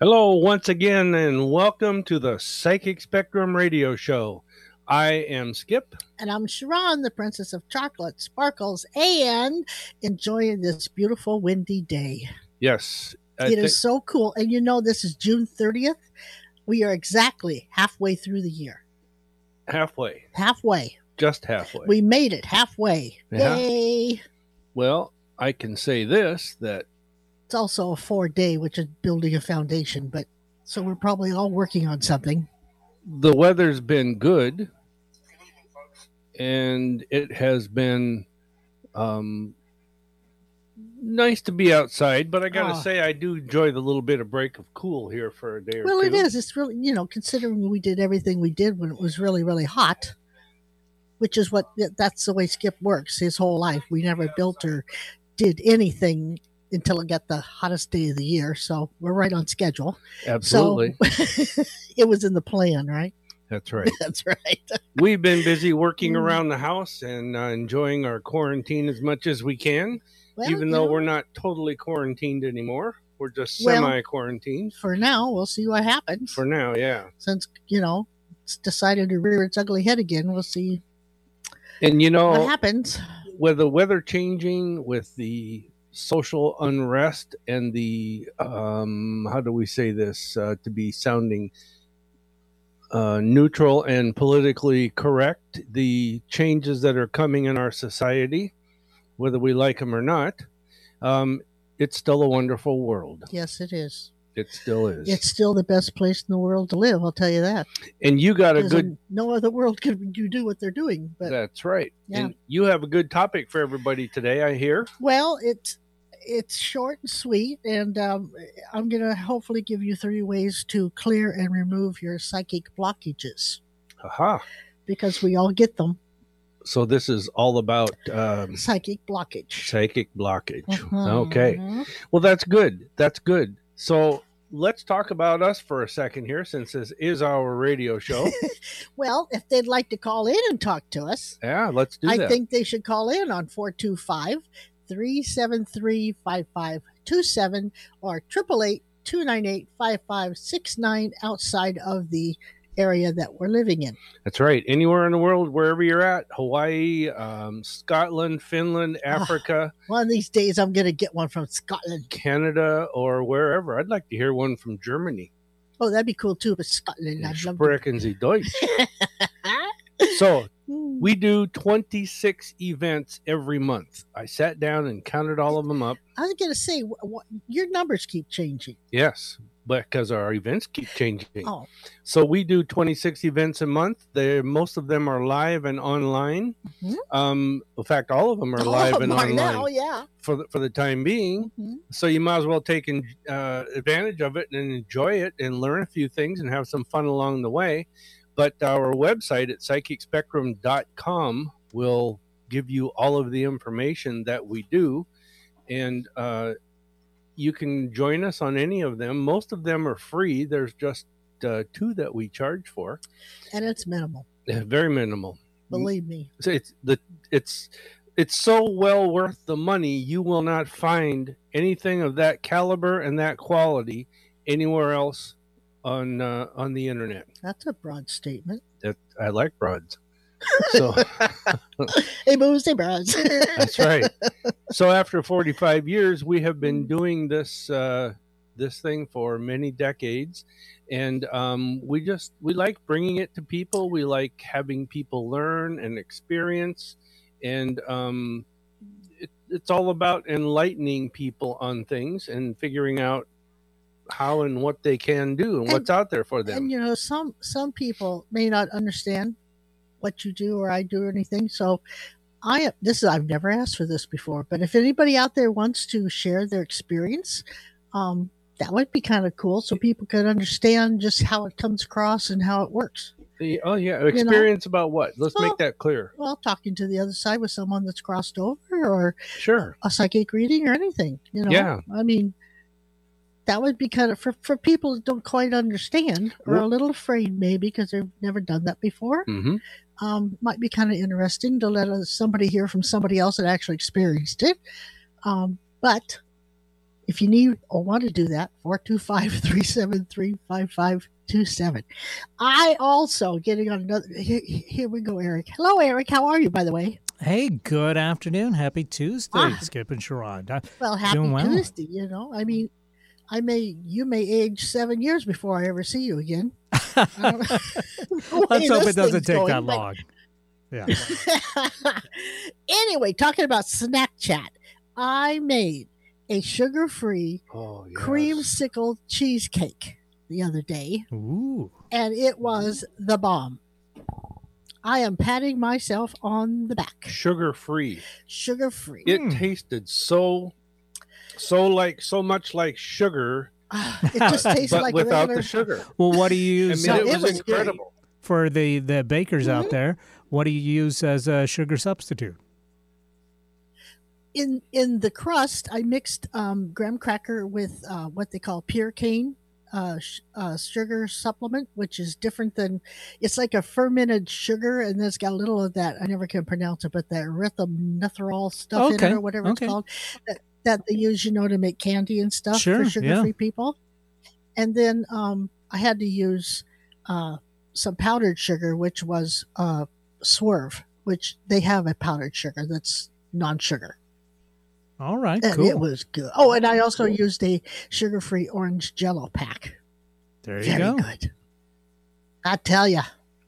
Hello once again, and welcome to the Psychic Spectrum Radio Show. I am Skip. And I'm Sha'ron, the Princess of Chocolate, Sparkles, and enjoying this beautiful windy day. Yes. It is so cool. And you know, this is June 30th. We are exactly halfway through the year. Halfway. Just halfway. We made it halfway. Yeah. Yay. Well, I can say this, that it's also a 4-day, which is building a foundation, but so we're probably all working on something. The weather's been good, and it has been nice to be outside, but I gotta say I do enjoy the little bit of break of cool here for a day or two. Well, it is. It's really, you know, considering we did everything we did when it was really, really hot, which is that's the way Skip works his whole life. We never built or did anything until it got the hottest day of the year. So we're right on schedule. Absolutely. So, it was in the plan, right? That's right. We've been busy working around the house and enjoying our quarantine as much as we can, even though we're not totally quarantined anymore. We're just semi-quarantined. For now, we'll see what happens. For now, yeah. Since, you know, it's decided to rear its ugly head again, we'll see. And, you know, what happens. With the weather changing, with the social unrest and the how do we say this to be sounding neutral and politically correct, the changes that are coming in our society, whether we like them or not, it's still a wonderful world. Yes, it is. It still is. It's still the best place in the world to live, I'll tell you that. And you got a good... No other world can you do what they're doing. But that's right. Yeah. And you have a good topic for everybody today, I hear. Well, it's short and sweet, and I'm going to hopefully give you 3 ways to clear and remove your psychic blockages. Aha. Because we all get them. So this is all about... psychic blockage. Psychic blockage. Uh-huh. Okay. Uh-huh. Well, that's good. That's good. So let's talk about us for a second here, since this is our radio show. Well, if they'd like to call in and talk to us. Yeah, let's do that. I think they should call in on 425-373-5527 or 888-298-5569 outside of the area that we're living in. That's right. Anywhere in the world, wherever you're at, Hawaii, Scotland, Finland, Africa. One of these days I'm going to get one from Scotland. Canada or wherever. I'd like to hear one from Germany. Oh, that'd be cool too, but Scotland. I'd love sprechen Sie Deutsch. So we do 26 events every month. I sat down and counted all of them up. I was going to say, your numbers keep changing. Yes, because our events keep changing. Oh. So we do 26 events a month. Most of them are live and online. Mm-hmm. In fact, all of them are live and online now, yeah. For the time being. Mm-hmm. So you might as well take advantage of it and enjoy it and learn a few things and have some fun along the way. But our website at psychicspectrum.com will give you all of the information that we do. And you can join us on any of them. Most of them are free. There's just 2 that we charge for. And it's minimal. Very minimal. Believe me. It's so well worth the money. You will not find anything of that caliber and that quality anywhere else on the internet. That's a broad statement. I like broads. So it moves the broads. That's right. So after 45 years, we have been doing this this thing for many decades, and we like bringing it to people. We like having people learn and experience, and it's all about enlightening people on things and figuring out how and what they can do and what's out there for them. And you know, some people may not understand what you do or I do or anything. So I've never asked for this before, but if anybody out there wants to share their experience, that would be kind of cool so people could understand just how it comes across and how it works. Oh, yeah. Experience, you know, about what? Let's make that clear. Well, talking to the other side with someone that's crossed over or sure, a psychic reading or anything. You know, yeah. I mean, that would be kind of for people that don't quite understand or a little afraid maybe because they've never done that before. Mm-hmm. Might be kind of interesting to let somebody hear from somebody else that actually experienced it. But if you need or want to do that, 425-373-5527. I also getting on another. Here we go, Eric. Hello, Eric. How are you, by the way? Hey, good afternoon. Happy Tuesday, Skip and Sha'ron. Well, happy Tuesday. You know, I mean, you may age 7 years before I ever see you again. Let's hope it doesn't take that long. Yeah. Anyway, talking about Snapchat, I made a sugar-free creamsicle cheesecake the other day. Ooh. And it was the bomb. I am patting myself on the back. Sugar-free. It tasted so much like sugar. It just tastes like without the sugar. Well, what do you use? I mean, it was incredible. For the bakers out there, what do you use as a sugar substitute? In the crust, I mixed graham cracker with what they call pure cane sugar supplement, which is different than, it's like a fermented sugar, and it's got a little of that, I never can pronounce it, but that erythritol stuff in it or whatever it's called. That they use, you know, to make candy and stuff for sugar-free people. And then I had to use some powdered sugar, which was Swerve, which they have a powdered sugar that's non-sugar. All right, and cool. It was good. Oh, and I also used a sugar-free orange Jell-O pack. There you go. Very good. I tell you.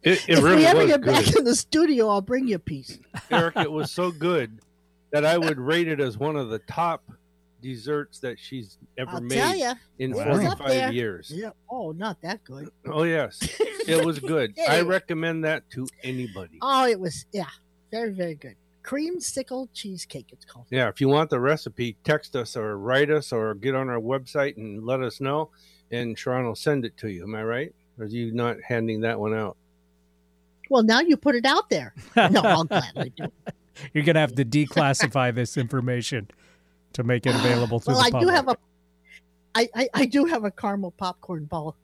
If really we ever get back in the studio, I'll bring you a piece. Eric, it was so good that I would rate it as one of the top desserts that she's ever made in 45 years. Yeah. Oh, not that good. Oh, yes. It was good. I recommend that to anybody. Oh, it was, very, very good. Creamsicle cheesecake, it's called. Yeah, if you want the recipe, text us or write us or get on our website and let us know, and Sha'ron will send it to you. Am I right? Or are you not handing that one out? Well, now you put it out there. No, I'll gladly do it. You're going to have to declassify this information to make it available to the public. Well, I do have a caramel popcorn ball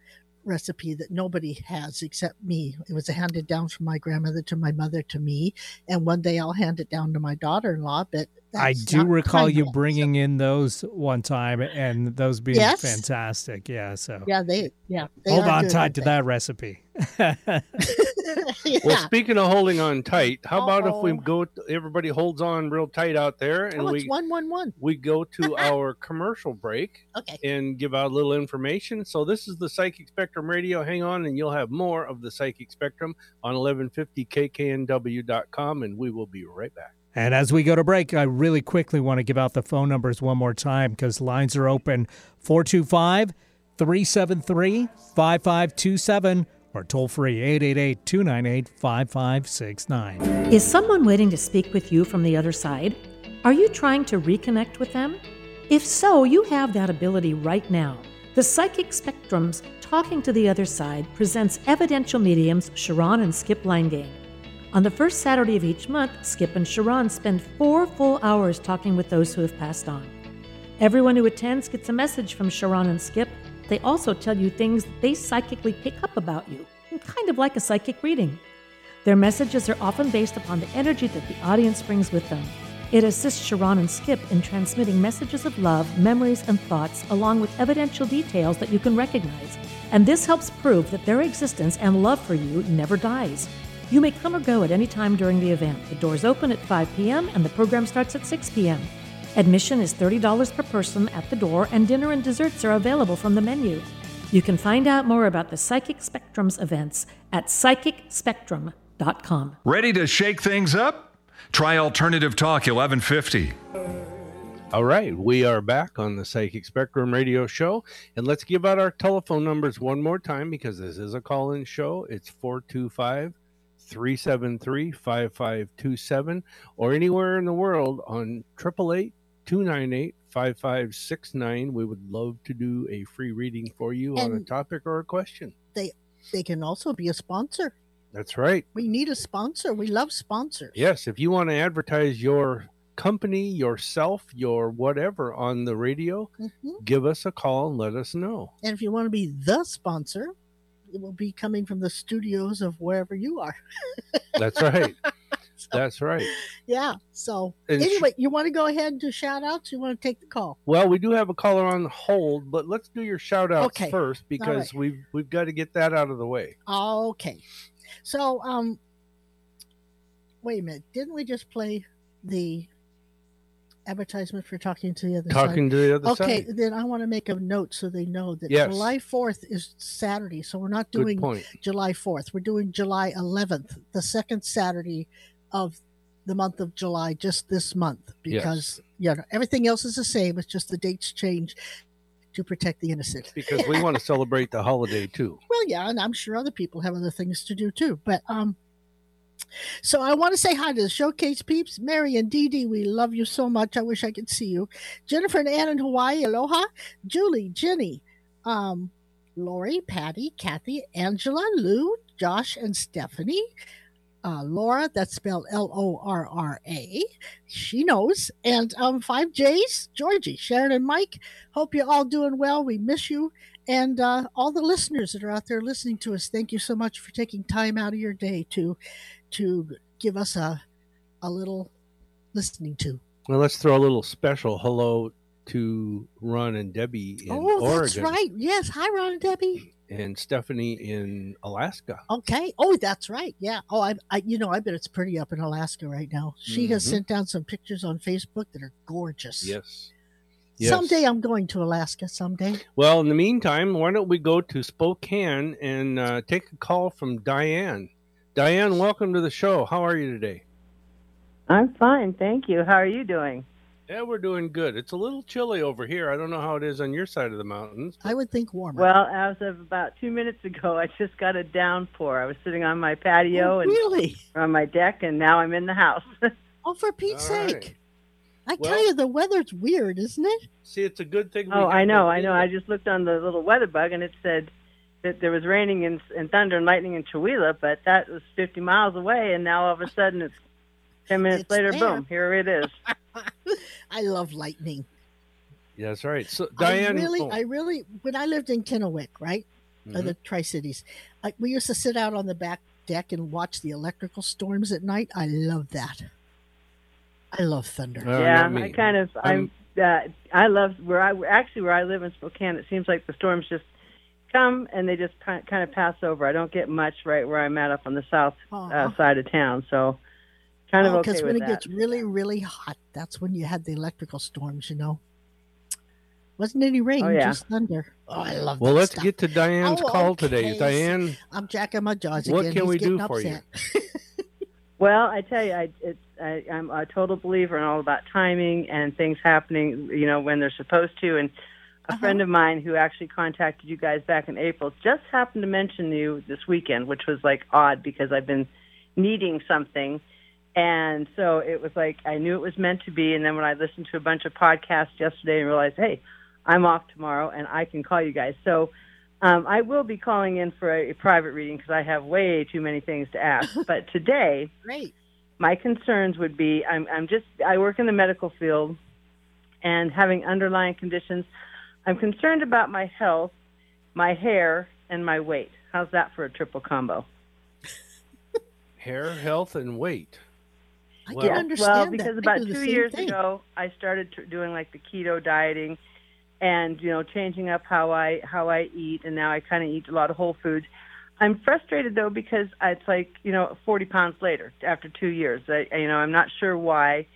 recipe that nobody has except me. It was handed down from my grandmother to my mother to me, and one day I'll hand it down to my daughter-in-law. But I do recall you bringing in those one time, and those being fantastic. Yeah. So they hold on tight to that recipe. Well, speaking of holding on tight, how about if we go? Everybody holds on real tight out there, and it's 111. We go to our commercial break, and give out a little information. So this is the Psychic Spectrum Radio. Hang on, and you'll have more of the Psychic Spectrum on 1150 KKNW.com, and we will be right back. And as we go to break, I really quickly want to give out the phone numbers one more time because lines are open: 425-373-5527. Or toll free, 888-298-5569. Is someone waiting to speak with you from the other side? Are you trying to reconnect with them? If so, you have that ability right now. The Psychic Spectrum's Talking to the Other Side presents Evidential Mediums Sha'ron and Skip Line Game. On the first Saturday of each month, Skip and Sha'ron spend 4 full hours talking with those who have passed on. Everyone who attends gets a message from Sha'ron and Skip. They also tell you things they psychically pick up about you, kind of like a psychic reading. Their messages are often based upon the energy that the audience brings with them. It assists Sha'ron and Skip in transmitting messages of love, memories, and thoughts, along with evidential details that you can recognize. And this helps prove that their existence and love for you never dies. You may come or go at any time during the event. The doors open at 5 p.m. and the program starts at 6 p.m. Admission is $30 per person at the door, and dinner and desserts are available from the menu. You can find out more about the Psychic Spectrum's events at psychicspectrum.com. Ready to shake things up? Try Alternative Talk 1150. All right, we are back on the Psychic Spectrum Radio Show, and let's give out our telephone numbers one more time because this is a call-in show. It's 425-373-5527, or anywhere in the world on 888-298-5527 5569. We would love to do a free reading for you on a topic or a question. They can also be a sponsor. That's right. We need a sponsor. We love sponsors. Yes. If you want to advertise your company, yourself, your whatever on the radio, give us a call and let us know. And if you want to be the sponsor, it will be coming from the studios of wherever you are. That's right. So, that's right. Yeah. So and anyway, you want to go ahead and do shout outs? You want to take the call? Well, we do have a caller on hold, but let's do your shout outs first, because we've got to get that out of the way. Okay. So, wait a minute. Didn't we just play the advertisement for Talking to the Other Side? Okay. Then I want to make a note so they know that July 4th is Saturday. So we're not doing July 4th. We're doing July 11th, the second Saturday of the month of July, just this month, because everything else is the same. It's just the dates change to protect the innocent, because we want to celebrate the holiday too. Well, yeah, and I'm sure other people have other things to do too. But so I want to say hi to the Showcase peeps, Mary and Dee Dee. We love you so much. I wish I could see you. Jennifer and Ann in Hawaii. Aloha. Julie, Jenny, Lori, Patty, Kathy, Angela, Lou, Josh, and Stephanie. Laura, that's spelled L-O-R-R-A. She knows. And 5Js, Georgie, Sharon, and Mike. Hope you're all doing well. We miss you. And all the listeners that are out there listening to us, thank you so much for taking time out of your day to give us a little listening to. Well, let's throw a little special hello to Ron and Debbie in Oregon. That's right. Yes. Hi, Ron and Debbie. And Stephanie in Alaska. Okay. Oh, that's right. Yeah. Oh, I bet it's pretty up in Alaska right now. She has sent down some pictures on Facebook that are gorgeous. Yes. Someday I'm going to Alaska someday. Well, in the meantime, why don't we go to Spokane and take a call from Diane. Diane, welcome to the show. How are you today? I'm fine. Thank you. How are you doing? Yeah, we're doing good. It's a little chilly over here. I don't know how it is on your side of the mountains. I would think warmer. Well, as of about 2 minutes ago, I just got a downpour. I was sitting on my patio and on my deck, and now I'm in the house. Oh, for Pete's sake. Right. I tell you, the weather's weird, isn't it? See, it's a good thing. I know. I just looked on the little weather bug, and it said that there was raining and thunder and lightning in Chihuahua, but that was 50 miles away, and now all of a sudden it's 10 minutes later, boom, here it is. I love lightning. Yeah, that's right. So Diane, I really, when I lived in Kennewick, right, or the Tri-Cities, we used to sit out on the back deck and watch the electrical storms at night. I love that. I love thunder. Yeah, where I live in Spokane, it seems like the storms just come and they just kind of pass over. I don't get much right where I'm at up on the south side of town, so. Because when it gets really, really hot, that's when you had the electrical storms, you know. Wasn't any rain, just thunder. Oh, I love that stuff. Well, let's get to Diane's call today. Diane. I'm jacking my jaws again. What can we do for you? Well, I tell you, I'm a total believer in all about timing and things happening, you know, when they're supposed to. And a friend of mine who actually contacted you guys back in April just happened to mention you this weekend, which was, like, odd because I've been needing something. And so it was like I knew it was meant to be. And then when I listened to a bunch of podcasts yesterday and realized, hey, I'm off tomorrow and I can call you guys. So I will be calling in for a private reading because I have way too many things to ask. But today, my concerns would be I work in the medical field and having underlying conditions. I'm concerned about my health, my hair, and my weight. How's that for a triple combo? Hair, health, and weight. I can understand that. Well, because about 2 years ago, I started doing like the keto dieting, and you know, changing up how I eat, and now I kind of eat a lot of whole foods. I'm frustrated though because it's like 40 pounds later after 2 years. I'm not sure why.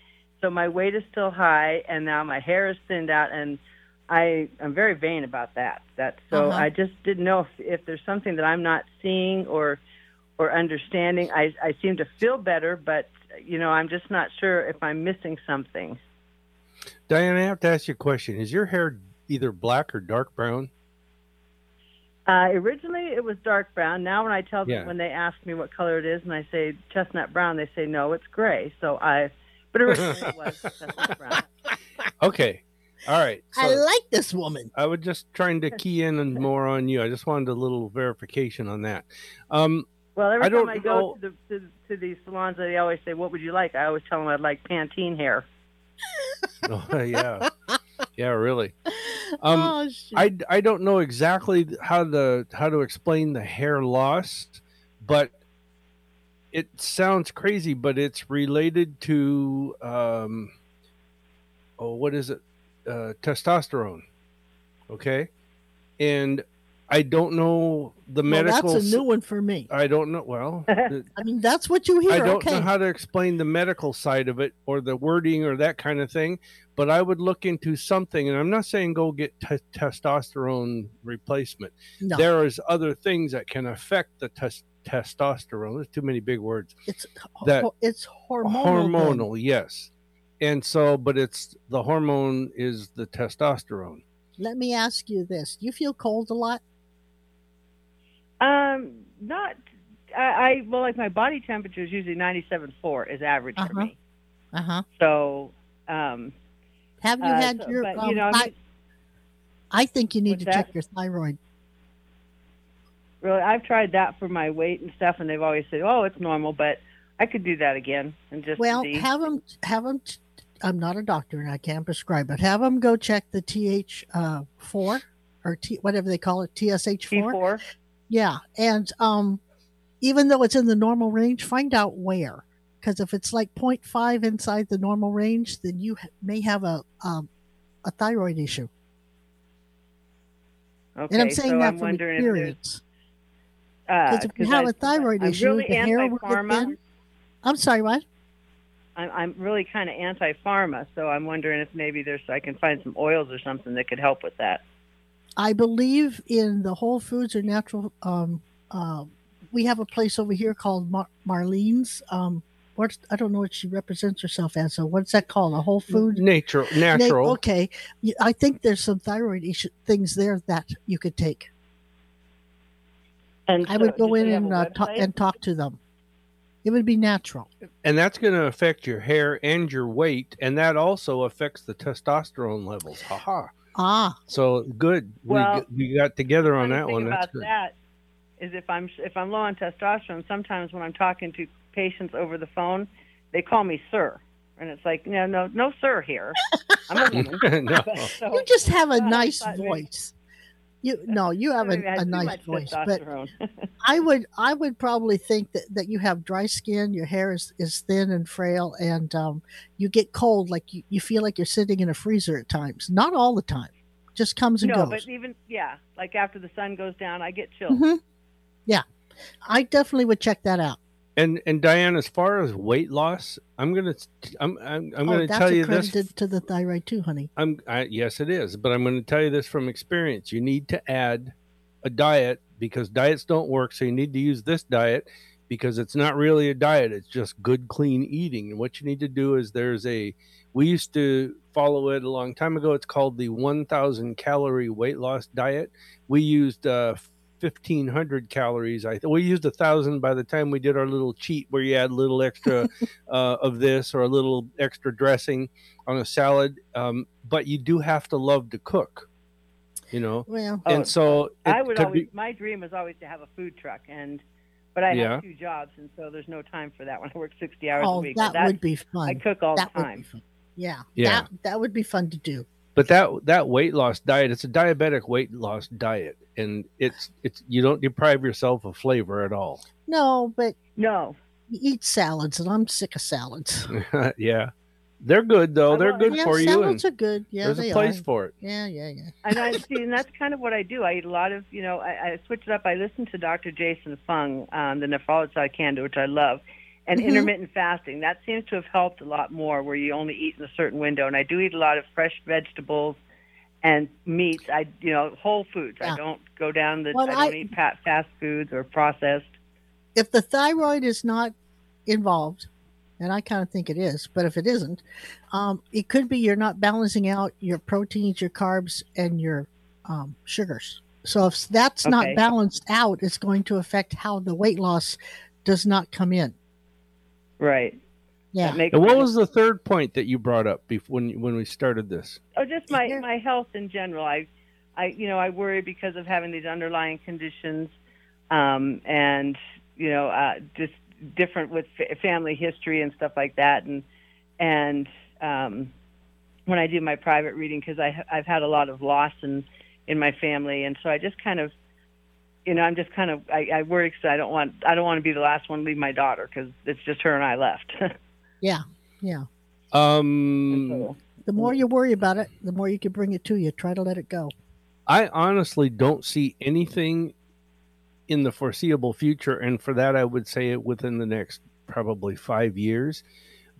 So my weight is still high, and now my hair is thinned out, and I'm very vain about that. I just didn't know if there's something that I'm not seeing or understanding. I seem to feel better, but I'm just not sure if I'm missing something. Diane, I have to ask you a question. Is your hair either black or dark brown? Originally, it was dark brown. Now, when I tell them, when they ask me what color it is, and I say chestnut brown, they say no, it's gray. But originally it was chestnut brown. Okay, All right. So I like this woman. I was just trying to key in and more on you. I just wanted a little verification on that. Well, every time I go to these salons, they always say, what would you like? I always tell them I'd like Pantene hair. Oh, yeah. Yeah, really. Oh, shit. I don't know exactly how to explain the hair loss, but it sounds crazy, but it's related to testosterone. Okay. And I don't know the medical. That's a new one for me. I don't know. Well, I mean, that's what you hear. I don't know how to explain the medical side of it or the wording or that kind of thing, but I would look into something. And I'm not saying go get testosterone replacement. No. There is other things that can affect the testosterone. There's too many big words. It's hormonal. Hormonal, then. Yes. And so, but it's the hormone is the testosterone. Let me ask you this: do you feel cold a lot? Not. Well, like my body temperature is usually 97.4 is average for me. So, have you had your? But, you know, I think you need to check your thyroid. Really, I've tried that for my weight and stuff, and they've always said, "Oh, it's normal," but I could do that again and just see. Have them. I'm not a doctor and I can't prescribe, but have them go check the TH4 or whatever they call it, TSH4. T4. Yeah. And even though it's in the normal range, find out where. Because if it's like 0.5 inside the normal range, then you may have a thyroid issue. Okay, and I'm saying so that I'm from experience. Because if you have a thyroid issue, really the hair will get thin. I'm sorry, what? I'm really kind of anti-pharma, so I'm wondering if maybe I can find some oils or something that could help with that. I believe in the whole foods or natural. We have a place over here called Marlene's. I don't know what she represents herself as. So what's that called? A whole food? Natural. Okay. I think there's some thyroid things there that you could take. And I would go in and talk to them. It would be natural. And that's going to affect your hair and your weight. And that also affects the testosterone levels. Ha-ha. Ah. So good. Well, we got together on that one. The thing about that is if I'm low on testosterone, sometimes when I'm talking to patients over the phone, they call me sir. And it's like, no sir here. I'm a woman. No. So, you just have a nice voice. You have a nice voice, but I would probably think that you have dry skin, your hair is thin and frail, and you get cold, like you feel like you're sitting in a freezer at times. Not all the time, just comes and goes. No, but even like after the sun goes down, I get chills. Mm-hmm. Yeah, I definitely would check that out. And Diane, as far as weight loss, I'm gonna tell you this. That's accredited to the thyroid too, honey. Yes, it is. But I'm gonna tell you this from experience. You need to add a diet because diets don't work. So you need to use this diet because it's not really a diet. It's just good, clean eating. And what you need to do is we used to follow it a long time ago. It's called the 1,000 calorie weight loss diet. We used 1,500 calories. We used 1,000 by the time we did our little cheat where you add a little extra of this or a little extra dressing on a salad. But you do have to love to cook, and so my dream was always to have a food truck, but I have two jobs, and so there's no time for that when I work 60 hours a week. That would be fun. I cook all the time. Yeah. That would be fun to do. But that weight loss diet, it's a diabetic weight loss diet, and it's you don't deprive yourself of flavor at all. No, but you eat salads, and I'm sick of salads. Yeah, they're good though. They're good for you. Salads are good. Yeah, there's a place for it. Yeah. And that's kind of what I do. I eat a lot of, I switch it up. I listen to Dr. Jason Fung, the nephrologist I can do, which I love, and intermittent fasting. That seems to have helped a lot more, where you only eat in a certain window. And I do eat a lot of fresh vegetables and meats. Whole foods. Yeah. I don't go down I don't eat fast foods or processed. If the thyroid is not involved, and I kind of think it is, but if it isn't, it could be you're not balancing out your proteins, your carbs, and your sugars. So if that's not balanced out, it's going to affect how the weight loss does not come in. Right. Yeah. And what was the third point that you brought up when we started this? Oh, just my health in general. I worry because of having these underlying conditions, and just different with family history and stuff like that. And when I do my private reading, because I've had a lot of loss in my family, and so I just kind of, I'm just kind of, I worry because I don't want to be the last one to leave my daughter, because it's just her and I left. Yeah. The more you worry about it, the more you can bring it to you. Try to let it go. I honestly don't see anything in the foreseeable future, and for that I would say within the next probably 5 years,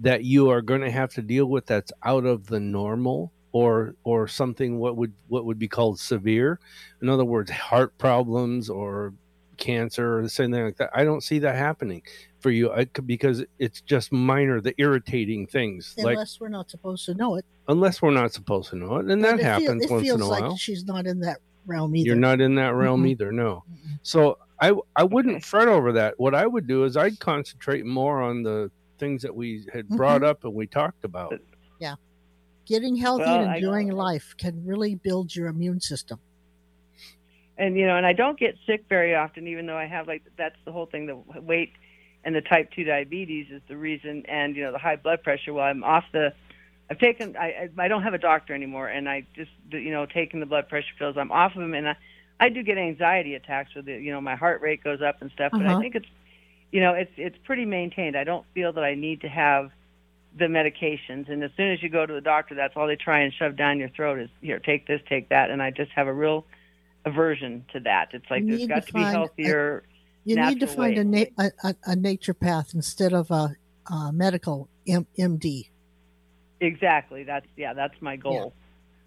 that you are going to have to deal with that's out of the normal. Or something what would be called severe, in other words, heart problems or cancer or something like that. I don't see that happening for you because it's just minor, the irritating things. Unless we're not supposed to know it. And that happens once in a while. It feels like she's not in that realm either. You're not in that realm either, no. Mm-hmm. So I wouldn't fret over that. What I would do is I'd concentrate more on the things that we had brought up and we talked about. Yeah. Getting healthy and enjoying life can really build your immune system. And, and I don't get sick very often, even though I have, that's the whole thing, the weight and the type 2 diabetes is the reason, and, the high blood pressure. Well, I'm off the, I've taken, I don't have a doctor anymore, and I just, taking the blood pressure pills, I'm off of them, and I do get anxiety attacks with it. My heart rate goes up and stuff, but I think it's, it's pretty maintained. I don't feel that I need to have the medications, and as soon as you go to the doctor, that's all they try and shove down your throat is, here, take this, take that, and I just have a real aversion to that. It's like there's got to be healthier. You need to find a naturopath instead of a medical MD. Exactly. That's my goal.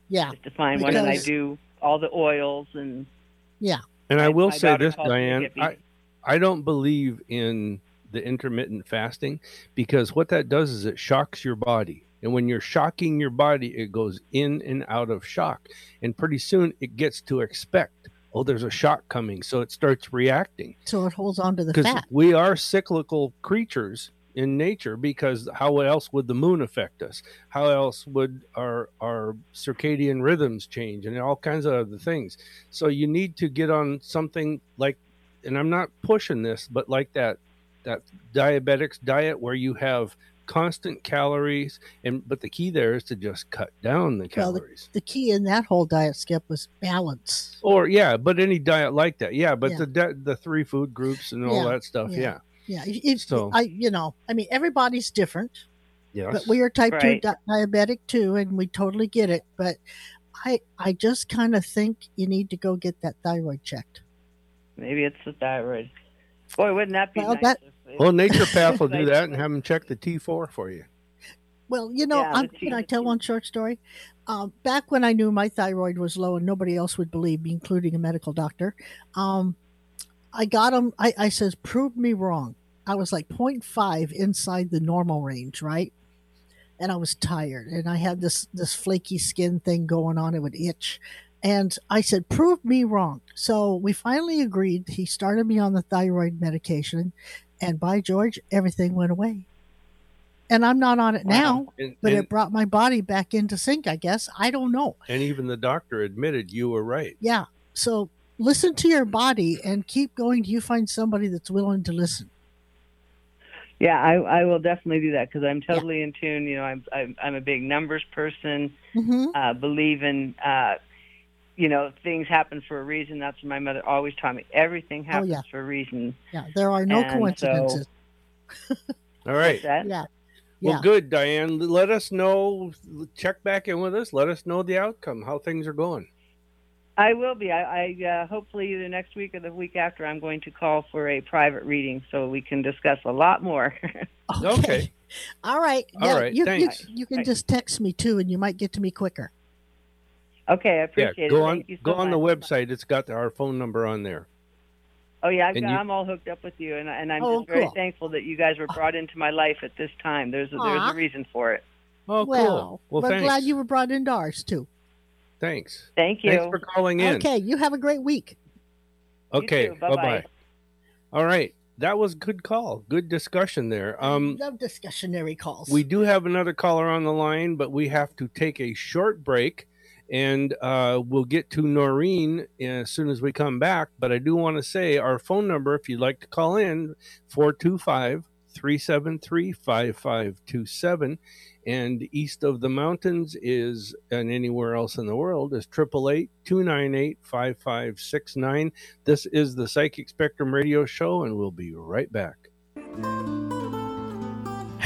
Yeah. Is to find one, and I do all the oils and. Yeah. And I will say this, Diane, I don't believe in the intermittent fasting, because what that does is it shocks your body. And when you're shocking your body, it goes in and out of shock. And pretty soon it gets to expect, there's a shock coming. So it starts reacting. So it holds on to the fat. Because we are cyclical creatures in nature, because how else would the moon affect us? How else would our circadian rhythms change and all kinds of other things? So you need to get on something like, and I'm not pushing this, but like that diabetics diet where you have constant calories, but the key there is to just cut down the calories. The key in that whole diet, Skip, was balance. But any diet like that. Yeah, but the three food groups and all that stuff. Yeah. Yeah. Everybody's different. Yes. But we are type 2 diabetic too, and we totally get it. But I just kind of think you need to go get that thyroid checked. Maybe it's the thyroid. Boy, wouldn't that be nice? Naturopath will do that and have them check the T4 for you. Well, can I tell one short story? Back when I knew my thyroid was low and nobody else would believe me, including a medical doctor, I got them. I says, prove me wrong. I was like 0.5 inside the normal range, right? And I was tired. And I had this flaky skin thing going on. It would itch. And I said, prove me wrong. So we finally agreed. He started me on the thyroid medication. And by George, everything went away. And I'm not on it now, but it brought my body back into sync, I guess. I don't know. And even the doctor admitted you were right. Yeah. So listen to your body and keep going till you find somebody that's willing to listen. Yeah, I will definitely do that, because I'm totally in tune. I'm a big numbers person, believe in... things happen for a reason. That's what my mother always taught me. Everything happens for a reason. Yeah, there are no coincidences. So... All right. Yeah. Well, good, Diane. Let us know. Check back in with us. Let us know the outcome, how things are going. I will be. I hopefully either next week or the week after, I'm going to call for a private reading so we can discuss a lot more. Okay. All right. All right. Thanks. You can just text me, too, and you might get to me quicker. Okay, I appreciate it. Go on the website. It's got our phone number on there. Oh, yeah, I'm all hooked up with you, and I'm just very thankful that you guys were brought into my life at this time. There's a reason for it. Oh, well, cool. Well, thanks. I'm glad you were brought into ours, too. Thanks. Thank you. Thanks for calling in. Okay, you have a great week. Okay, bye-bye. All right, That was a good call. Good discussion there. Love discussionary calls. We do have another caller on the line, but we have to take a short break. And we'll get to Noreen as soon as we come back. But I do want to say our phone number, if you'd like to call in, 425-373-5527. And east of the mountains is, and anywhere else in the world, is 888-298-5569. This is the Psychic Spectrum Radio Show, and we'll be right back.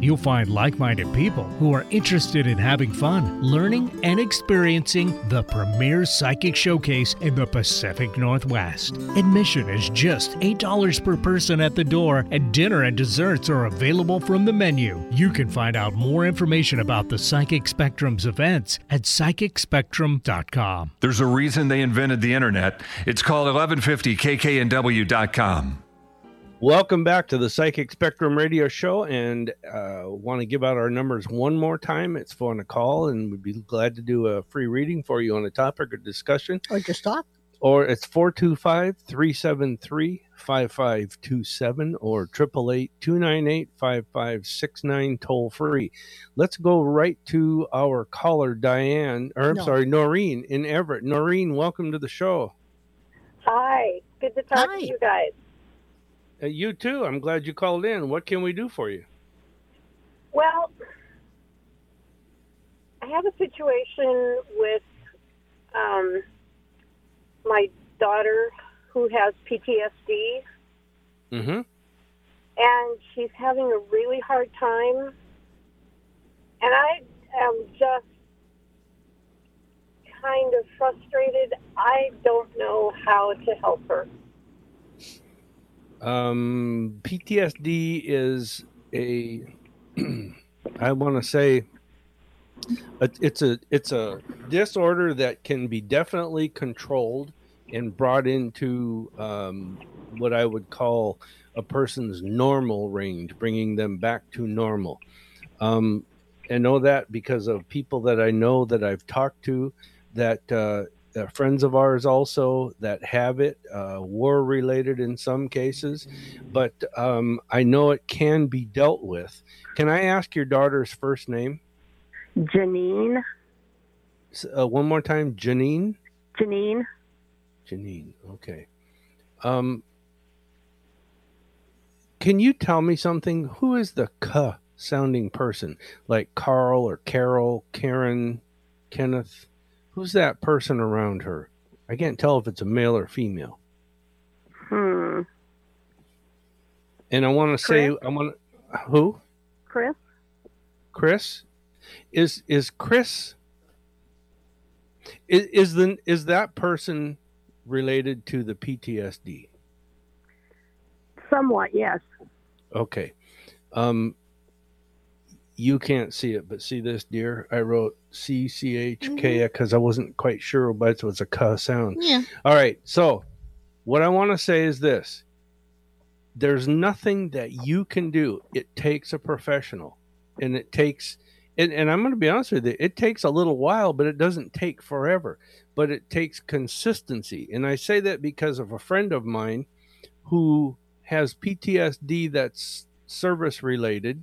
You'll find like-minded people who are interested in having fun, learning, and experiencing the premier psychic showcase in the Pacific Northwest. Admission is just $8 per person at the door, and dinner and desserts are available from the menu. You can find out more information about the Psychic Spectrum's events at psychicspectrum.com. There's a reason they invented the internet. It's called 1150 KKNW.com. Welcome back to the Psychic Spectrum Radio Show, and want to give out our numbers one more time. It's fun to call, and we'd be glad to do a free reading for you on a topic or discussion. Or just talk. Or it's 425-373-5527 or 888-298-5569 toll free. Let's go right to our caller, Noreen in Everett. Noreen, welcome to the show. Hi. Good to talk to you guys. You too. I'm glad you called in. What can we do for you? Well, I have a situation with my daughter who has PTSD. Mm-hmm. And she's having a really hard time. And I am just kind of frustrated. I don't know how to help her. PTSD is it's a disorder that can be definitely controlled and brought into what I would call a person's normal range, bringing them back to normal. I know that because of people that I know that I've talked to, that friends of ours also that have it, war related in some cases, but I know it can be dealt with. Can I ask your daughter's first name? Janine. One more time, Janine? Janine, okay. Can you tell me something? Who is the K sounding person? Like Carl or Carol, Karen, Kenneth? Who's that person around her? I can't tell if it's a male or female. And I want to say, who? Chris. Chris? Is Chris? Is that person related to the PTSD? Somewhat, yes. Okay. You can't see it, but see this, dear? I wrote CCHK because I wasn't quite sure, but it was a K sound. Yeah. All right. So what I want to say is this. There's nothing that you can do. It takes a professional, and it takes, and I'm going to be honest with you, it takes a little while, but it doesn't take forever, but it takes consistency. And I say that because of a friend of mine who has PTSD that's service related.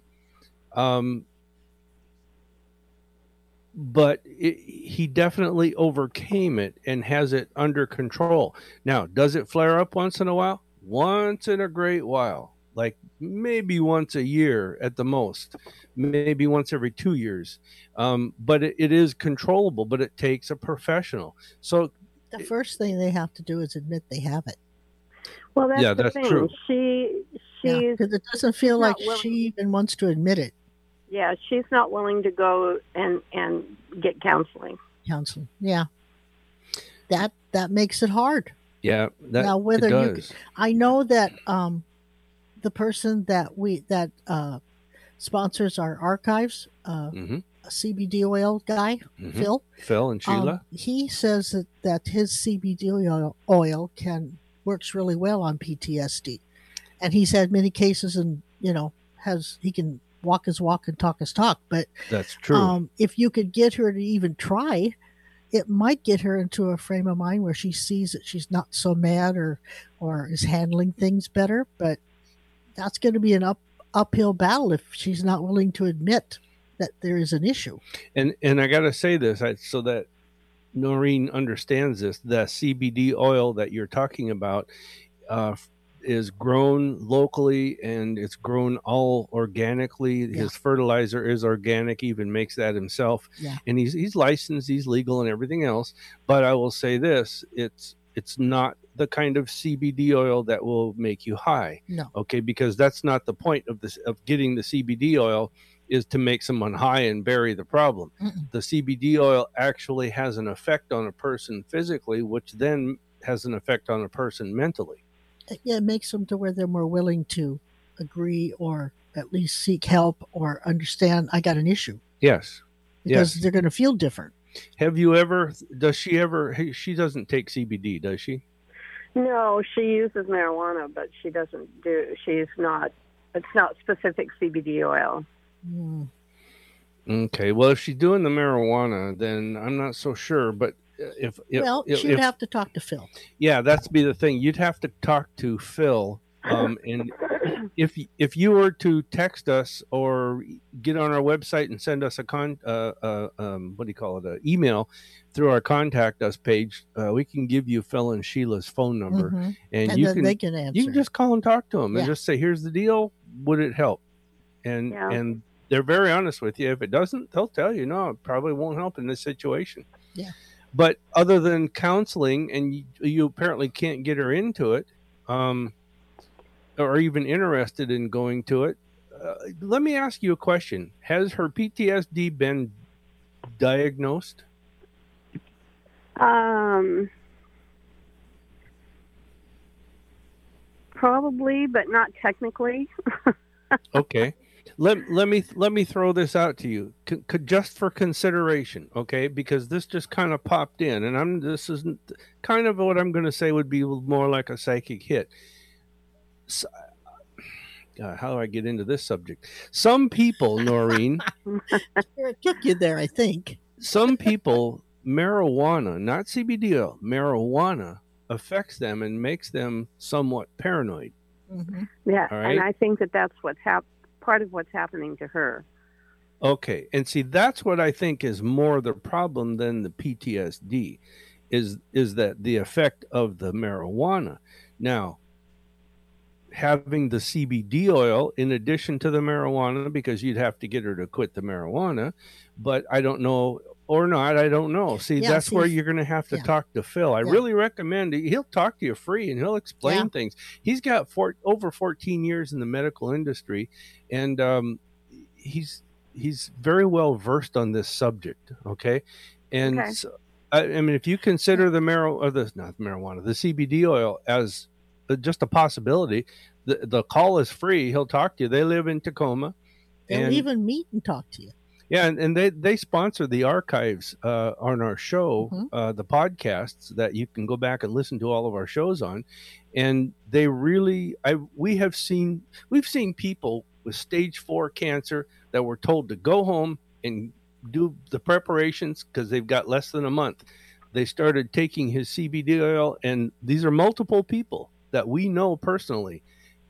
But he definitely overcame it and has it under control. Now, does it flare up once in a while? Once in a great while, like maybe once a year at the most, maybe once every 2 years. But it is controllable, but it takes a professional. So the first thing they have to do is admit they have it. Well, that's the thing. True. She because it doesn't feel like she even wants to admit it. Yeah, she's not willing to go and get counseling. Yeah. That makes it hard. Yeah, now whether it does. I know that the person that sponsors our archives, a CBD oil guy, Phil and Sheila. He says that his CBD oil works really well on PTSD, and he's had many cases, and he can walk his walk and talk his talk. But that's true. If you could get her to even try, it might get her into a frame of mind where she sees that she's not so mad or is handling things better. But that's going to be an uphill battle if she's not willing to admit that there is an issue. And I got to say this so that Noreen understands this. The CBD oil that you're talking about is grown locally, and it's grown all organically. Yeah. His fertilizer is organic, even makes that himself. Yeah. And he's licensed, he's legal and everything else. But I will say this, it's not the kind of CBD oil that will make you high. No. Okay, because that's not the point of this, of getting the CBD oil is to make someone high and bury the problem. Mm-mm. The CBD oil actually has an effect on a person physically, which then has an effect on a person mentally. Yeah, it makes them to where they're more willing to agree or at least seek help or understand I got an issue. Yes. Because they're going to feel different. She doesn't take CBD, does she? No, she uses marijuana, but it's not specific CBD oil. Mm. Okay. Well, if she's doing the marijuana, then I'm not so sure, but she'd have to talk to Phil. Yeah, that's be the thing. You'd have to talk to Phil. And if you were to text us or get on our website and send us an email through our contact us page, we can give you Phil and Sheila's phone number, and they can answer. You can just call and talk to them and just say, "Here's the deal. Would it help?" And they're very honest with you. If it doesn't, they'll tell you, "No, it probably won't help in this situation." Yeah. But other than counseling, and you apparently can't get her into it, or even interested in going to it, let me ask you a question. Has her PTSD been diagnosed? Probably, but not technically. Okay. Let me throw this out to you, just for consideration, okay? Because this just kind of popped in, and this is kind of what I'm going to say would be more like a psychic hit. So, how do I get into this subject? Some people, Noreen, it took you there, I think. Some people, marijuana, not CBD oil, marijuana affects them and makes them somewhat paranoid. Mm-hmm. Yeah, right? And I think that's what's happened. Part of what's happening to her. Okay. And see, that's what I think is more the problem than the PTSD is that the effect of the marijuana. Now, having the CBD oil in addition to the marijuana, because you'd have to get her to quit the marijuana, but I don't know or not. I don't know. See, that's where you're going to have to talk to Phil. I really recommend it. He'll talk to you free and he'll explain things. He's got over 14 years in the medical industry, and he's very well versed on this subject. Okay. And so, I mean, if you consider the CBD oil as just a possibility, the call is free. He'll talk to you. They live in Tacoma. They'll even meet and talk to you. Yeah, and they sponsor the archives on our show, the podcasts that you can go back and listen to all of our shows on. And they really, we've seen people with stage 4 cancer that were told to go home and do the preparations because they've got less than a month. They started taking his CBD oil, and these are multiple people that we know personally,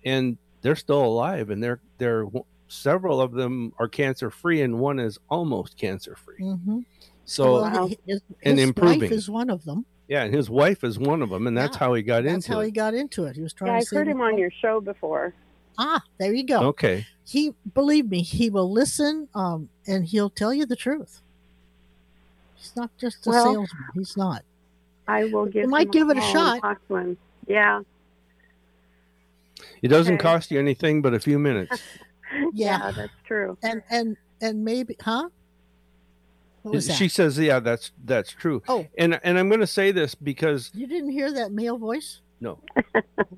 and they're still alive, and they're. Several of them are cancer-free, and one is almost cancer-free. Mm-hmm. So, and improving. His wife is one of them. Yeah, and his wife is one of them, and that's how he got into it. That's how he got into it. He was trying to I've heard him on your show before. Ah, there you go. Okay. Believe me, he will listen, and he'll tell you the truth. He's not just a salesman. He's not. I will give him a shot. Yeah. It doesn't cost you anything but a few minutes. Yeah, that's true. And maybe, huh? What was that? She says, yeah, that's true. Oh, and I'm going to say this because you didn't hear that male voice. No,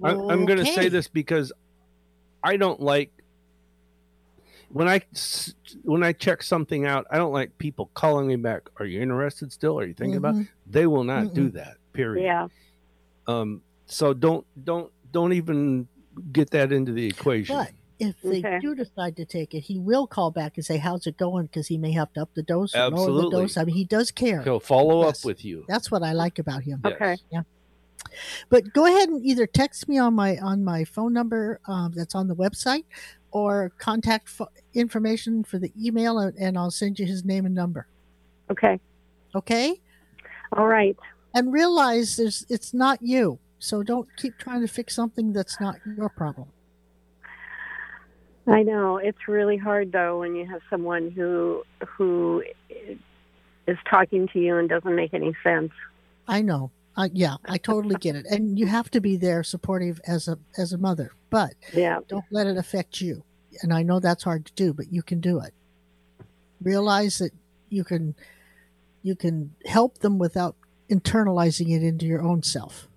I'm going to say this because I don't like when I check something out. I don't like people calling me back. Are you interested still? Are you thinking about it? They will not do that. Period. Yeah. So don't even get that into the equation. But if they do decide to take it, he will call back and say, "How's it going?" Because he may have to up the dose. Absolutely. Or lower the dose. I mean, he does care. He'll follow up with you. That's what I like about him. Yes. Okay. Yeah. But go ahead and either text me on my phone number that's on the website, or contact information for the email, and I'll send you his name and number. Okay. Okay. All right. And realize it's not you. So don't keep trying to fix something that's not your problem. I know. It's really hard, though, when you have someone who is talking to you and doesn't make any sense. I know. Yeah, I totally get it. And you have to be there supportive as a mother. But don't let it affect you. And I know that's hard to do, but you can do it. Realize that you can help them without internalizing it into your own self.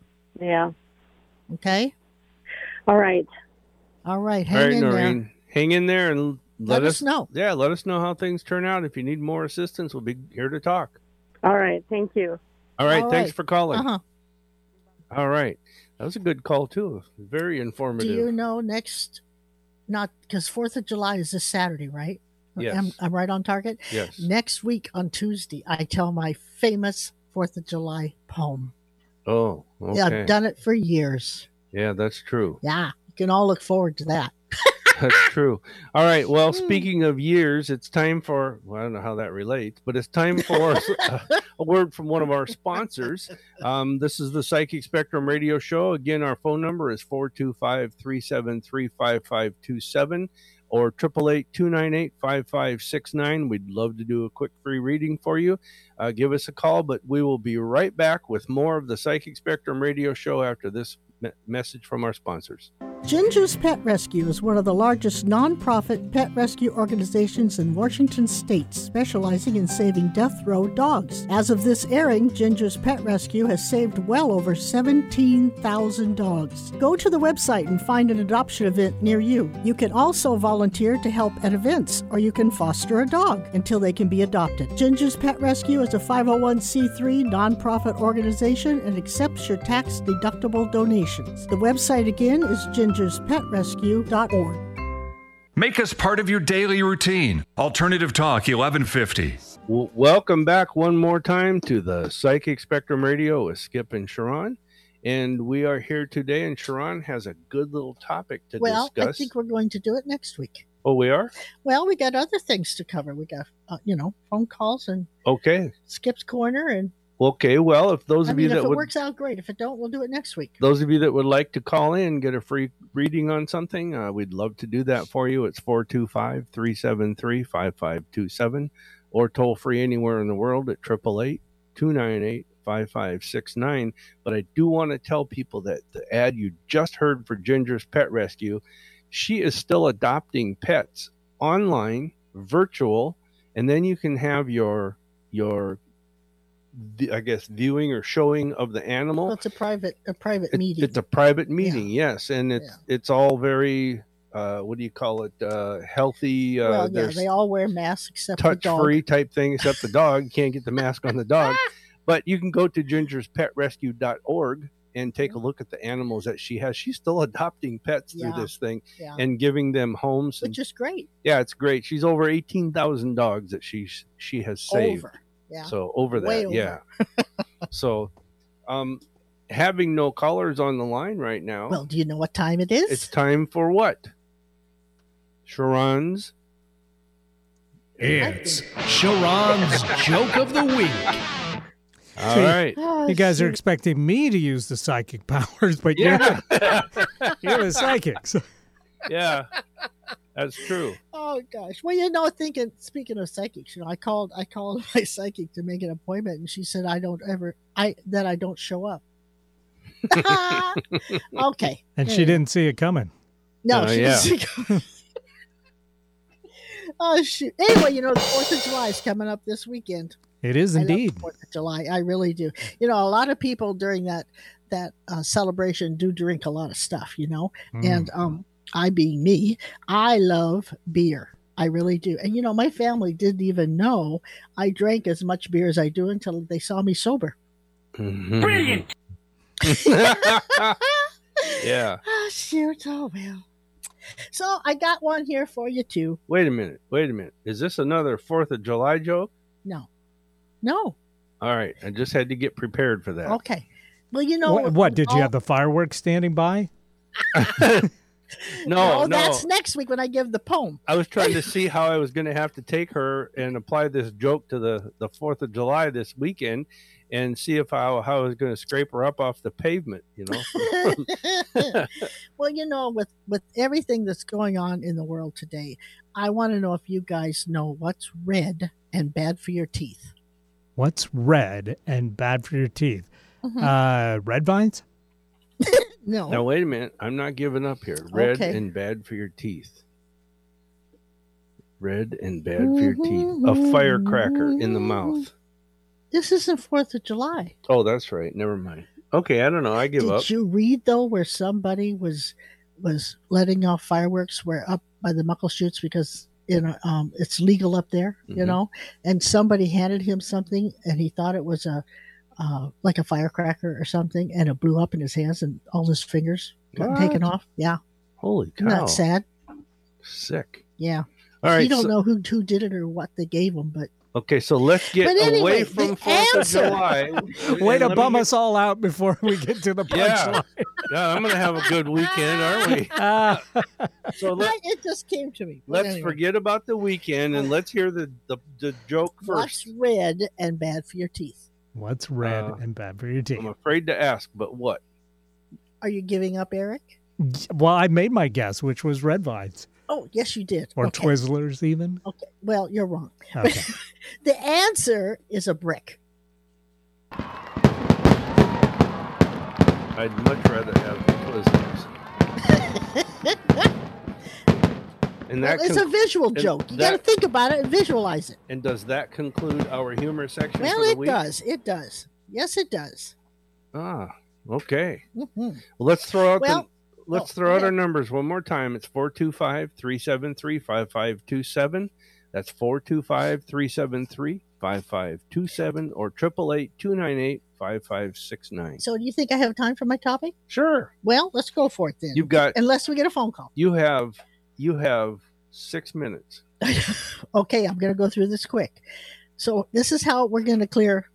Yeah. Okay? All right. Hang in there, Noreen. Hang in there and let us know. Yeah, let us know how things turn out. If you need more assistance, we'll be here to talk. All right. Thank you. All right. Thanks for calling. Uh-huh. All right. That was a good call, too. Very informative. Do you know because 4th of July is this Saturday, right? Yes. I'm right on target? Yes. Next week on Tuesday, I tell my famous 4th of July poem. Oh, okay. Yeah, I've done it for years. Yeah, that's true. Yeah, you can all look forward to that. That's true. All right. Well, speaking of years, it's time for, I don't know how that relates, but it's time for a word from one of our sponsors. This is the Psychic Spectrum Radio Show. Again, our phone number is 425-373-5527 or 888-298-5569. We'd love to do a quick free reading for you. Give us a call, but we will be right back with more of the Psychic Spectrum Radio Show after this message from our sponsors. Ginger's Pet Rescue is one of the largest nonprofit pet rescue organizations in Washington State, specializing in saving death row dogs. As of this airing, Ginger's Pet Rescue has saved well over 17,000 dogs. Go to the website and find an adoption event near you. You can also volunteer to help at events, or you can foster a dog until they can be adopted. Ginger's Pet Rescue is a 501c3 nonprofit organization and accepts your tax-deductible donations. The website again is gingerspetrescue.org. Make us part of your daily routine. Alternative Talk 1150. Welcome back one more time to the Psychic Spectrum Radio with Skip and Sha'ron. And we are here today, and Sha'ron has a good little topic to discuss. I think we're going to do it next week. Oh, we are? Well, we got other things to cover. We got, phone calls and Skip's Corner and... Okay, well, if those of you that works out great. If it don't, we'll do it next week. Those of you that would like to call in, get a free reading on something, we'd love to do that for you. It's 425-373-5527 or toll free anywhere in the world at 888-298-5569. But I do want to tell people that the ad you just heard for Ginger's Pet Rescue, she is still adopting pets online, virtual, and then you can have your viewing or showing of the animal. Well, it's a private meeting. It's a private meeting, yes, and it's all very healthy. They all wear masks except the dog. Touch-free type thing except the dog. You can't get the mask on the dog, but you can go to gingerspetrescue.org and take a look at the animals that she has. She's still adopting pets through this thing and giving them homes, which is great. Yeah, it's great. She's over 18,000 dogs that she has saved. Yeah. So over that, So having no callers on the line right now. Well, do you know what time it is? It's time for what? Sha'ron's. It's Sha'ron's Joke of the Week. All right. You guys are expecting me to use the psychic powers, but you're the psychics. Yeah. That's true. Oh gosh. Well, speaking of psychics, I called my psychic to make an appointment, and she said I don't show up. Okay. And anyway. She didn't see it coming. No, she doesn't. Oh, shoot. Anyway, you know, the 4th of July is coming up this weekend. It is indeed. I love the 4th of July. I really do. You know, a lot of people during that celebration do drink a lot of stuff, you know. And I being me, I love beer. I really do. And, you know, my family didn't even know I drank as much beer as I do until they saw me sober. Mm-hmm. Brilliant. Yeah. Oh, shoot. Oh, well. So I got one here for you, too. Wait a minute. Is this another 4th of July joke? No. All right. I just had to get prepared for that. Okay. Well, you know. What did you have the fireworks standing by? No, that's next week when I give the poem. I was trying to see how I was going to have to take her and apply this joke to the 4th of July this weekend and see if how I was going to scrape her up off the pavement, you know. Well, you know, with everything that's going on in the world today, I want to know if you guys know what's red and bad for your teeth. What's red and bad for your teeth? Mm-hmm. Red vines? No. Now, wait a minute. I'm not giving up here. Red and bad for your teeth. Red and bad for your teeth. A firecracker in the mouth. This isn't 4th of July. Oh, that's right. Never mind. Okay, I don't know. I give up. Did you read, though, where somebody was letting off fireworks where up by the Muckle Shoots because it's legal up there, you know? And somebody handed him something, and he thought it was like a firecracker or something, and it blew up in his hands and all his fingers got taken off. Yeah. Holy cow. Isn't that sad? Sick. Yeah. All right. You don't know who did it or what they gave him, but. Okay, so let's get away from 4th of July. Way to bum us all out before we get to the punchline. Yeah. I'm going to have a good weekend, aren't we? It just came to me. Let's forget about the weekend and let's hear the joke first. What's red and bad for your teeth? What's red and bad for your teeth? I'm afraid to ask, but what? Are you giving up, Eric? Well, I made my guess, which was red vines. Oh, yes, you did. Or Twizzlers even. Okay. Well, you're wrong. Okay. The answer is a brick. I'd much rather have Twizzlers. And it's a visual joke. You got to think about it and visualize it. And does that conclude our humor section for the week? Well, it does. It does. Yes, it does. Ah, okay. Mm-hmm. Well, let's throw out our numbers one more time. It's 425-373-5527. That's 425-373-5527 or 888-298-5569. So do you think I have time for my topic? Sure. Well, let's go for it then. Unless we get a phone call. You have 6 minutes. Okay, I'm going to go through this quick. So this is how we're going to clear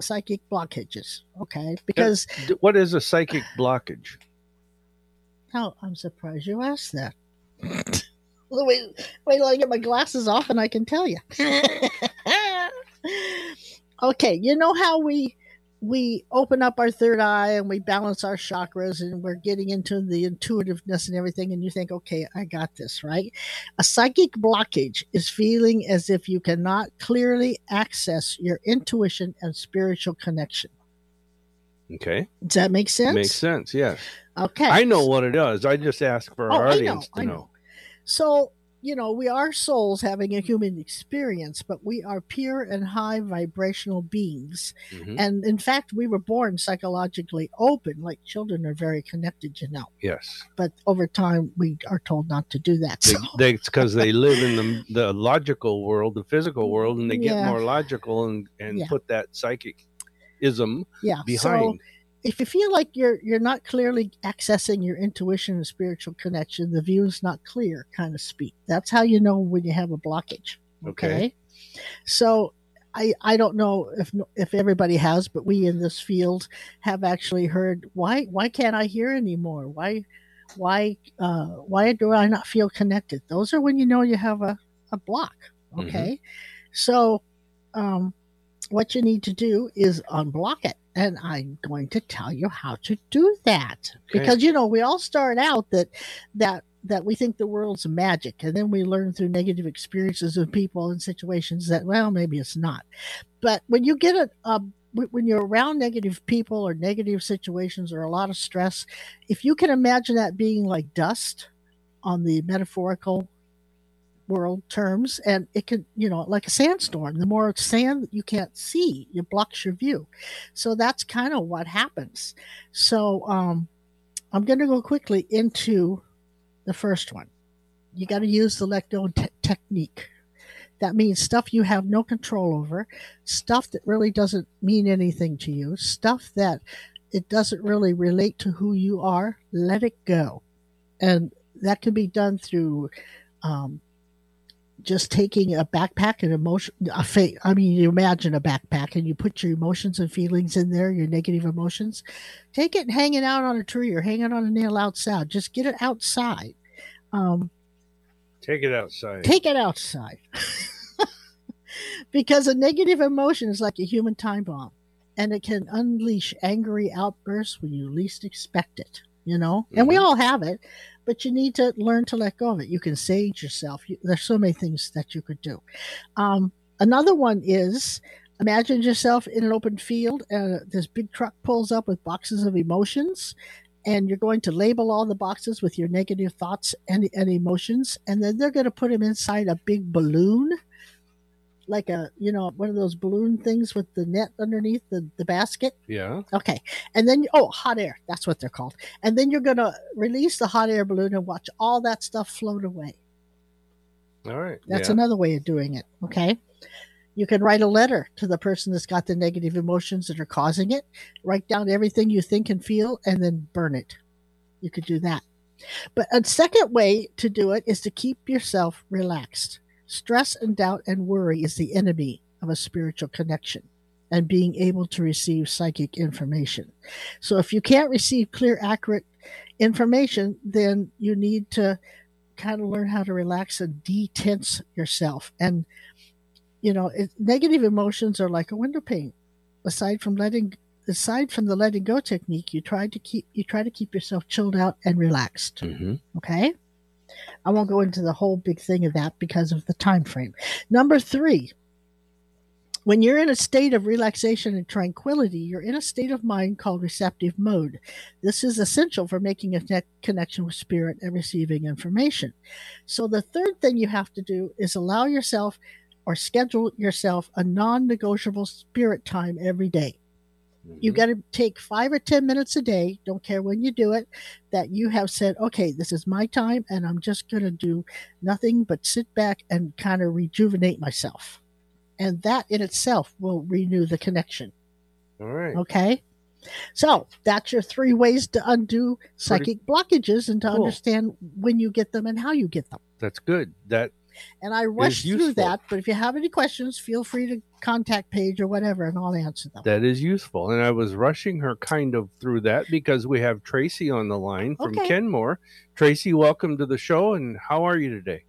psychic blockages. Okay, because what is a psychic blockage? Oh, I'm surprised you asked that. Wait till I get my glasses off and I can tell you. Okay, you know how we open up our third eye and we balance our chakras and we're getting into the intuitiveness and everything and you think, okay, I got this, right? A psychic blockage is feeling as if you cannot clearly access your intuition and spiritual connection. Okay. Does that make sense? Makes sense, yes. Okay. I know what it does. I just ask for our audience to know. So, you know, we are souls having a human experience, but we are pure and high vibrational beings. Mm-hmm. And in fact, we were born psychologically open, like children are very connected, you know. Yes. But over time, we are told not to do that. It's because they live in the logical world, the physical world, and they get more logical and put that psychic-ism behind. So, if you feel like you're not clearly accessing your intuition and spiritual connection, the view is not clear, kind of speak. That's how you know when you have a blockage. Okay. So I don't know if everybody has, but we in this field have actually heard why can't I hear anymore? Why do I not feel connected? Those are when you know you have a block. Okay. Mm-hmm. So what you need to do is unblock it. And I'm going to tell you how to do that. Okay. Because, you know, we all start out that we think the world's magic. And then we learn through negative experiences of people and situations that, well, maybe it's not. But when you get when you're around negative people or negative situations or a lot of stress, if you can imagine that being like dust on the metaphorical world terms, and it could, you know, like a sandstorm, the more sand you can't see, it blocks your view. So that's kind of what happens. So I'm going to go quickly into the first one. You got to use the let go technique. That means stuff you have no control over, stuff that really doesn't mean anything to you, stuff that it doesn't really relate to who you are. Let it go. And that can be done through just taking a backpack and emotion. You imagine a backpack and you put your emotions and feelings in there, your negative emotions. Take it and hang it out on a tree or hang it on a nail outside. Just get it outside. Take it outside. Take it outside. Because a negative emotion is like a human time bomb. And it can unleash angry outbursts when you least expect it, you know? Mm-hmm. And we all have it, but you need to learn to let go of it. You can sage yourself. There's so many things that you could do. Another one is imagine yourself in an open field. This big truck pulls up with boxes of emotions, and you're going to label all the boxes with your negative thoughts and emotions, and then they're going to put them inside a big balloon, like a, you know, one of those balloon things with the net underneath the basket. Yeah. Okay. And then, hot air. That's what they're called. And then you're going to release the hot air balloon and watch all that stuff float away. All right. That's another way of doing it. Okay. You can write a letter to the person that's got the negative emotions that are causing it. Write down everything you think and feel and then burn it. You could do that. But a second way to do it is to keep yourself relaxed. Stress and doubt and worry is the enemy of a spiritual connection and being able to receive psychic information. So if you can't receive clear, accurate information, then you need to kind of learn how to relax and de-tense yourself. And, you know, negative emotions are like a window pane. Aside from the letting go technique, you try to keep yourself chilled out and relaxed. Mm-hmm. Okay. I won't go into the whole big thing of that because of the time frame. Number 3, when you're in a state of relaxation and tranquility, you're in a state of mind called receptive mode. This is essential for making a connection with spirit and receiving information. So the third thing you have to do is allow yourself or schedule yourself a non-negotiable spirit time every day. You've got to take 5 or 10 minutes a day, don't care when you do it, that you have said, okay, this is my time and I'm just going to do nothing but sit back and kind of rejuvenate myself. And that in itself will renew the connection. All right. Okay. So that's your 3 ways to undo psychic blockages and to understand when you get them and how you get them. That's good. And I rushed through that, but if you have any questions, feel free to contact Paige or whatever, and I'll answer them. That is useful. And I was rushing her kind of through that because we have Tracy on the line from Kenmore. Tracy, welcome to the show, and how are you today?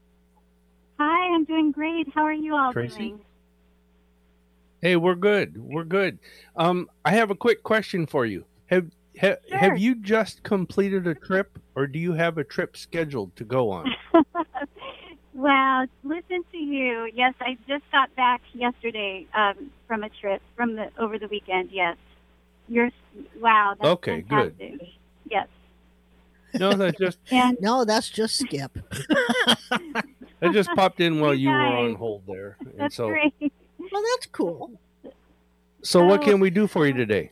Hi, I'm doing great. How are you all doing? Hey, we're good. We're good. I have a quick question for you. Have you just completed a trip, or do you have a trip scheduled to go on? Well, listen to you. Yes, I just got back yesterday from a trip over the weekend. Yes, that's okay. Fantastic. Good. Yes. No, that's just Skip. I just popped in while you were on hold there. That's great. Well, that's cool. So, what can we do for you today?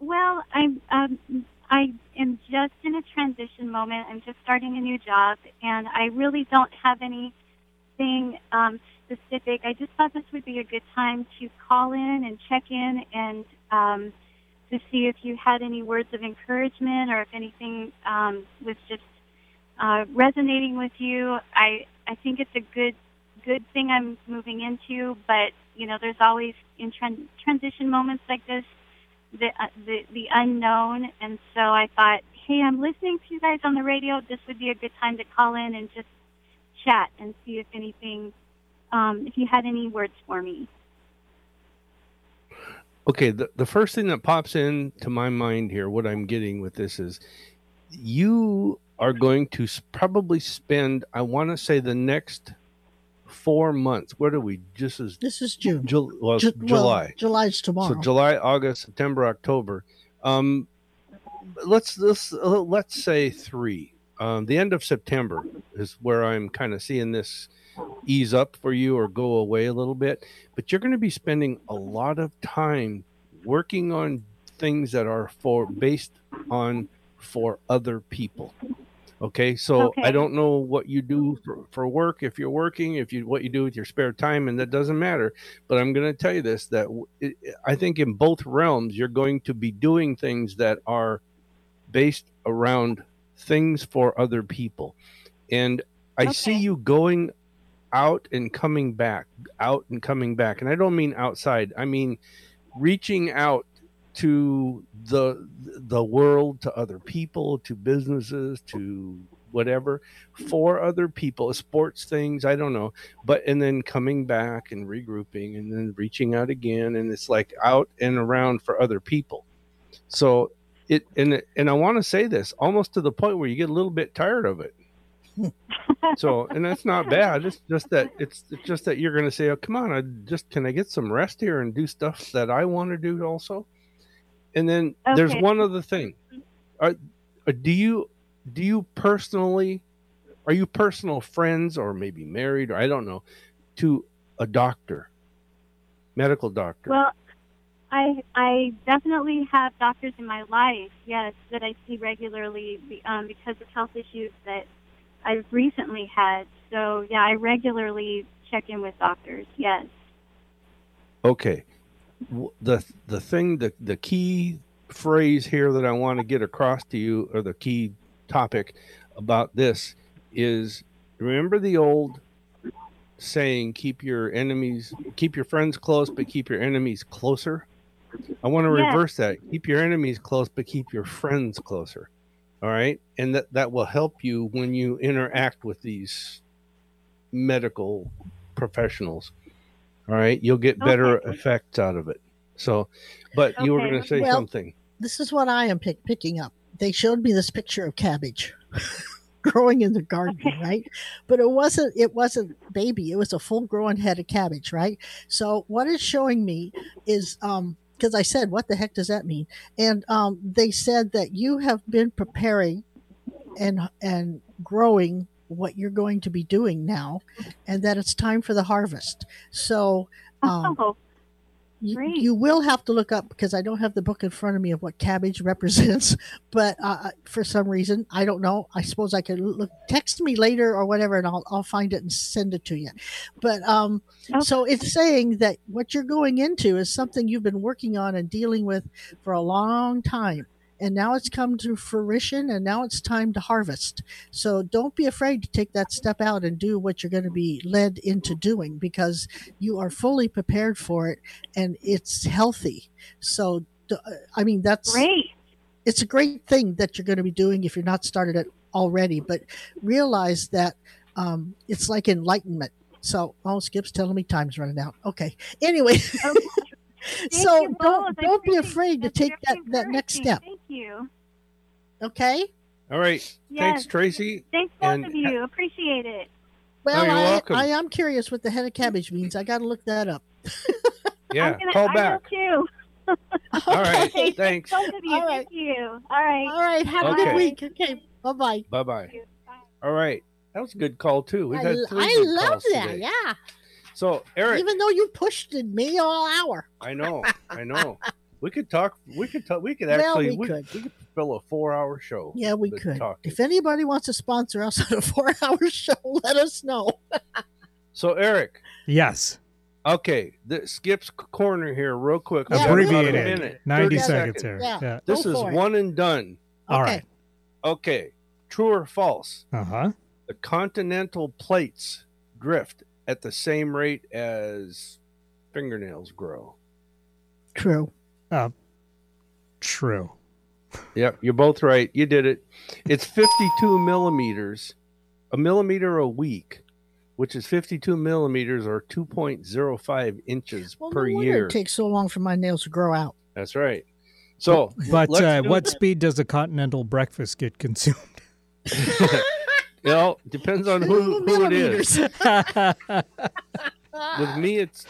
Well, I am just in a transition moment. I'm just starting a new job, and I really don't have anything specific. I just thought this would be a good time to call in and check in and to see if you had any words of encouragement or if anything was just resonating with you. I think it's a good thing I'm moving into, but, you know, there's always in transition moments like this, the unknown, and so I thought, hey, I'm listening to you guys on the radio. This would be a good time to call in and just chat and see if anything, if you had any words for me. Okay, the first thing that pops into my mind here, what I'm getting with this is you are going to probably spend, I want to say, the next 4 months. What are we? This is June. July. Well, July's tomorrow. So July, August, September, October. Let's say 3. The end of September is where I'm kind of seeing this ease up for you or go away a little bit. But you're going to be spending a lot of time working on things that are based on other people. Okay, so okay. I don't know what you do for work, if you're working, what you do with your spare time, and that doesn't matter. But I'm going to tell you this, that I think in both realms, you're going to be doing things that are based around things for other people. And I see you going out and coming back, out and coming back. And I don't mean outside. I mean reaching out to the world, to other people, to businesses, to whatever, for other people, sports things, I don't know. But and then coming back and regrouping and then reaching out again. And it's like out and around for other people. So and I want to say this almost to the point where you get a little bit tired of it. So, and that's not bad. It's just that you're going to say, oh, come on, can I get some rest here and do stuff that I want to do also? And then there's one other thing. Are you personal friends or maybe married, or I don't know, to a doctor, medical doctor? Well, I definitely have doctors in my life, yes, that I see regularly because of health issues that I've recently had. So, yeah, I regularly check in with doctors, yes. Okay. The thing, the key phrase here that I want to get across to you, or the key topic about this, is remember the old saying, keep your friends close, but keep your enemies closer. I want to reverse that. Keep your enemies close, but keep your friends closer. All right. And that will help you when you interact with these medical professionals. All right, you'll get better effects out of it. So, but you were going to say something. This is what I am picking up. They showed me this picture of cabbage growing in the garden, right? But it wasn't baby. It was a full-grown head of cabbage, right? So what it's showing me is because I said, what the heck does that mean? And they said that you have been preparing and growing what you're going to be doing now, and that it's time for the harvest. So you will have to look up, because I don't have the book in front of me of what cabbage represents, but for some reason, I don't know. I suppose I could text me later or whatever, and I'll find it and send it to you. But so it's saying that what you're going into is something you've been working on and dealing with for a long time. And now it's come to fruition, and now it's time to harvest. So don't be afraid to take that step out and do what you're going to be led into doing, because you are fully prepared for it, and it's healthy. So, I mean, that's great. It's a great thing that you're going to be doing if you're not started it already. But realize that it's like enlightenment. So, Skip's telling me time's running out. Okay. Anyway. So don't be afraid to take that next step. Thank you. Okay. All right. Yes. Thanks, Tracy. Thanks, both of you. Appreciate it. Well, you're welcome. I am curious what the head of cabbage means. I got to look that up. Yeah. Call back. Too. Okay. All right. Thanks. Both of you. All right. Thank you. All right. All right. Have a good week. Okay. Bye-bye. Bye-bye. All right. That was a good call too. We had three I good love calls that. Today. Yeah. So, Eric, even though you pushed me all hour, I know. We could fill a 4-hour show. Yeah, we could. Talking. If anybody wants to sponsor us on a 4-hour show, let us know. So, Eric. Yes. Okay. Skip's Corner here real quick. Yeah, abbreviated. Minute, 90 seconds here. Yeah. This is one and done. Okay. All right. Okay. True or false? Uh-huh. The continental plates drift at the same rate as fingernails grow. True. True. Yep, you're both right. You did it. It's 52 millimeters, a millimeter a week, which is 52 millimeters or 2.05 inches per year. It takes so long for my nails to grow out. That's right. So, but what speed does a continental breakfast get consumed? You know, depends on who it is. With me, it's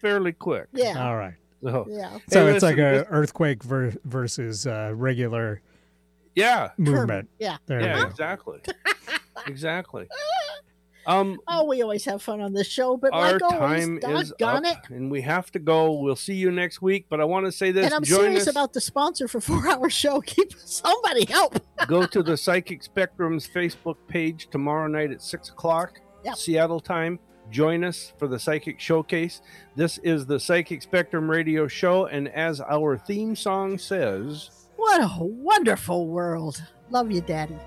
fairly quick. Yeah. All right. So, it's like an earthquake versus regular Yeah. Movement. Yeah. Yeah, exactly. Exactly. Oh, we always have fun on this show, but our like always, time is up, and we have to go. We'll see you next week, but I want to say this. And I'm serious about the sponsor for 4 Hour Show. Keep somebody help. Go to the Psychic Spectrum's Facebook page tomorrow night at 6 o'clock Seattle time. Join us for the Psychic Showcase. This is the Psychic Spectrum Radio Show, and as our theme song says, what a wonderful world. Love you, Daddy.